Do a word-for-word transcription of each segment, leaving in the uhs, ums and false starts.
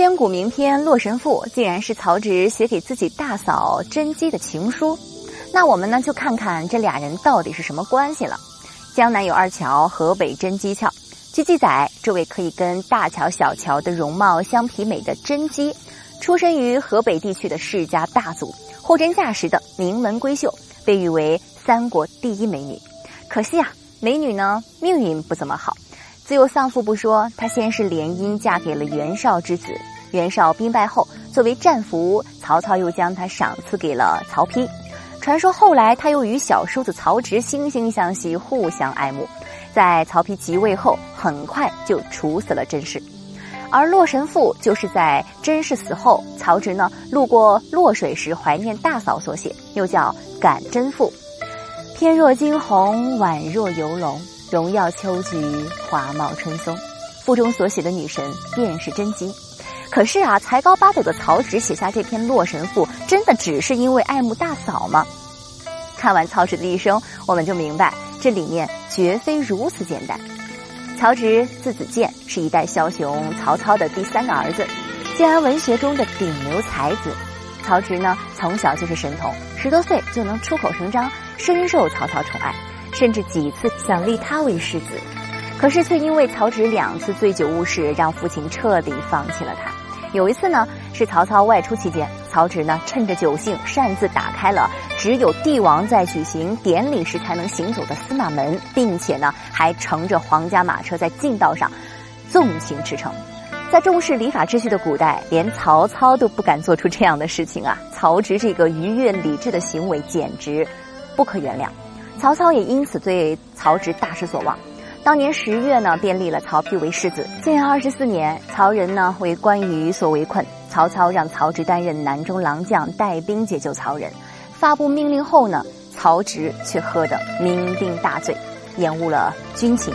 篇古名篇《洛神赋》竟然是曹植写给自己大嫂甄姬的情书，那我们呢就看看这俩人到底是什么关系了。江南有二乔，河北甄姬俏。据记载，这位可以跟大乔、小乔的容貌相媲美的甄姬，出身于河北地区的世家大族，货真价实的名门闺秀，被誉为三国第一美女。可惜啊，美女呢命运不怎么好。自幼丧父不说，她先是联姻嫁给了袁绍之子，袁绍兵败后，作为战俘，曹操又将她赏赐给了曹丕。传说后来她又与小叔子曹植惺惺相惜，互相爱慕。在曹丕即位后，很快就处死了甄氏。而《洛神赋》就是在甄氏死后，曹植呢路过洛水时怀念大嫂所写，又叫《感甄赋》。翩若惊鸿，宛若游龙。荣耀秋菊，华茂春松。赋中所写的女神便是甄姬。可是啊，才高八斗的曹植写下这篇《洛神赋》，真的只是因为爱慕大嫂吗？看完曹植的一生，我们就明白这里面绝非如此简单。曹植字子建，是一代枭雄曹操的第三个儿子，建安文学中的顶流才子。曹植呢，从小就是神童，十多岁就能出口成章，深受曹操宠爱。甚至几次想立他为世子，可是却因为曹植两次醉酒误事，让父亲彻底放弃了他。有一次呢，是曹操外出期间，曹植呢趁着酒兴，擅自打开了只有帝王在举行典礼时才能行走的司马门，并且呢还乘着皇家马车在近道上纵情驰骋。在重视礼法秩序的古代，连曹操都不敢做出这样的事情啊！曹植这个逾越理智的行为简直不可原谅。曹操也因此对曹植大失所望。当年十月呢，便立了曹丕为世子。建安二十四年，曹仁呢为关羽所围困，曹操让曹植担任南中郎将，带兵解救曹仁。发布命令后呢，曹植却喝得酩酊大醉，延误了军情，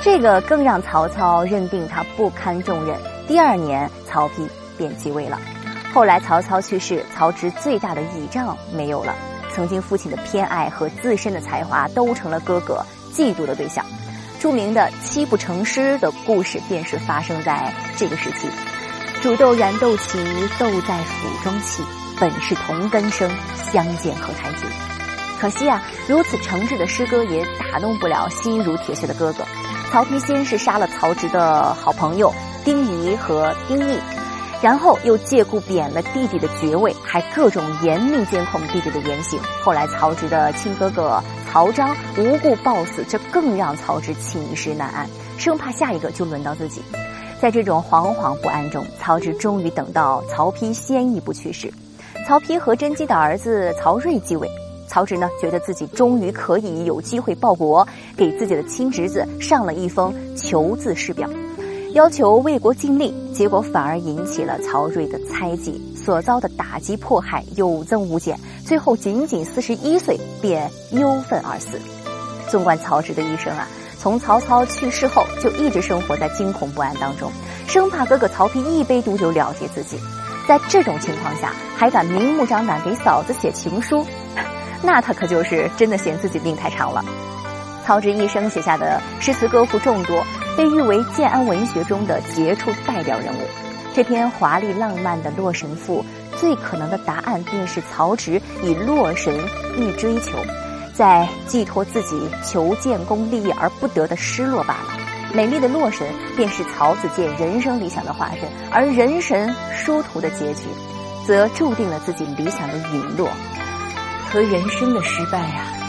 这个更让曹操认定他不堪重任。第二年，曹丕便即位了。后来曹操去世，曹植最大的倚仗没有了。曾经父亲的偏爱和自身的才华都成了哥哥嫉妒的对象，著名的七不成诗的故事便是发生在这个时期。煮豆燃豆萁，豆在釜中泣，本是同根生，相煎何太急。可惜啊，如此诚挚的诗歌也打动不了心如铁血的哥哥。曹丕先是杀了曹植的好朋友丁仪和丁义，然后又借故贬了弟弟的爵位，还各种严密监控弟弟的言行。后来曹植的亲哥哥曹彰无故暴死，这更让曹植寝食难安，生怕下一个就轮到自己。在这种惶惶不安中，曹植终于等到曹丕先一步去世。曹丕和甄姬的儿子曹睿继位，曹植呢觉得自己终于可以有机会报国，给自己的亲侄子上了一封求字师表，要求为国尽力，结果反而引起了曹睿的猜忌，所遭的打击迫害有增无减，最后仅仅四十一岁便忧愤而死。纵观曹植的一生啊，从曹操去世后就一直生活在惊恐不安当中，生怕哥哥曹丕一杯毒酒了结自己。在这种情况下，还敢明目张胆给嫂子写情书，那他可就是真的嫌自己命太长了。曹植一生写下的诗词歌赋众多，被誉为建安文学中的杰出代表人物。这篇华丽浪漫的《洛神赋》，最可能的答案便是曹植以洛神一追求，在寄托自己求建功立业而不得的失落罢了。美丽的洛神便是曹子建人生理想的化身，而人神殊途的结局，则注定了自己理想的陨落和人生的失败啊。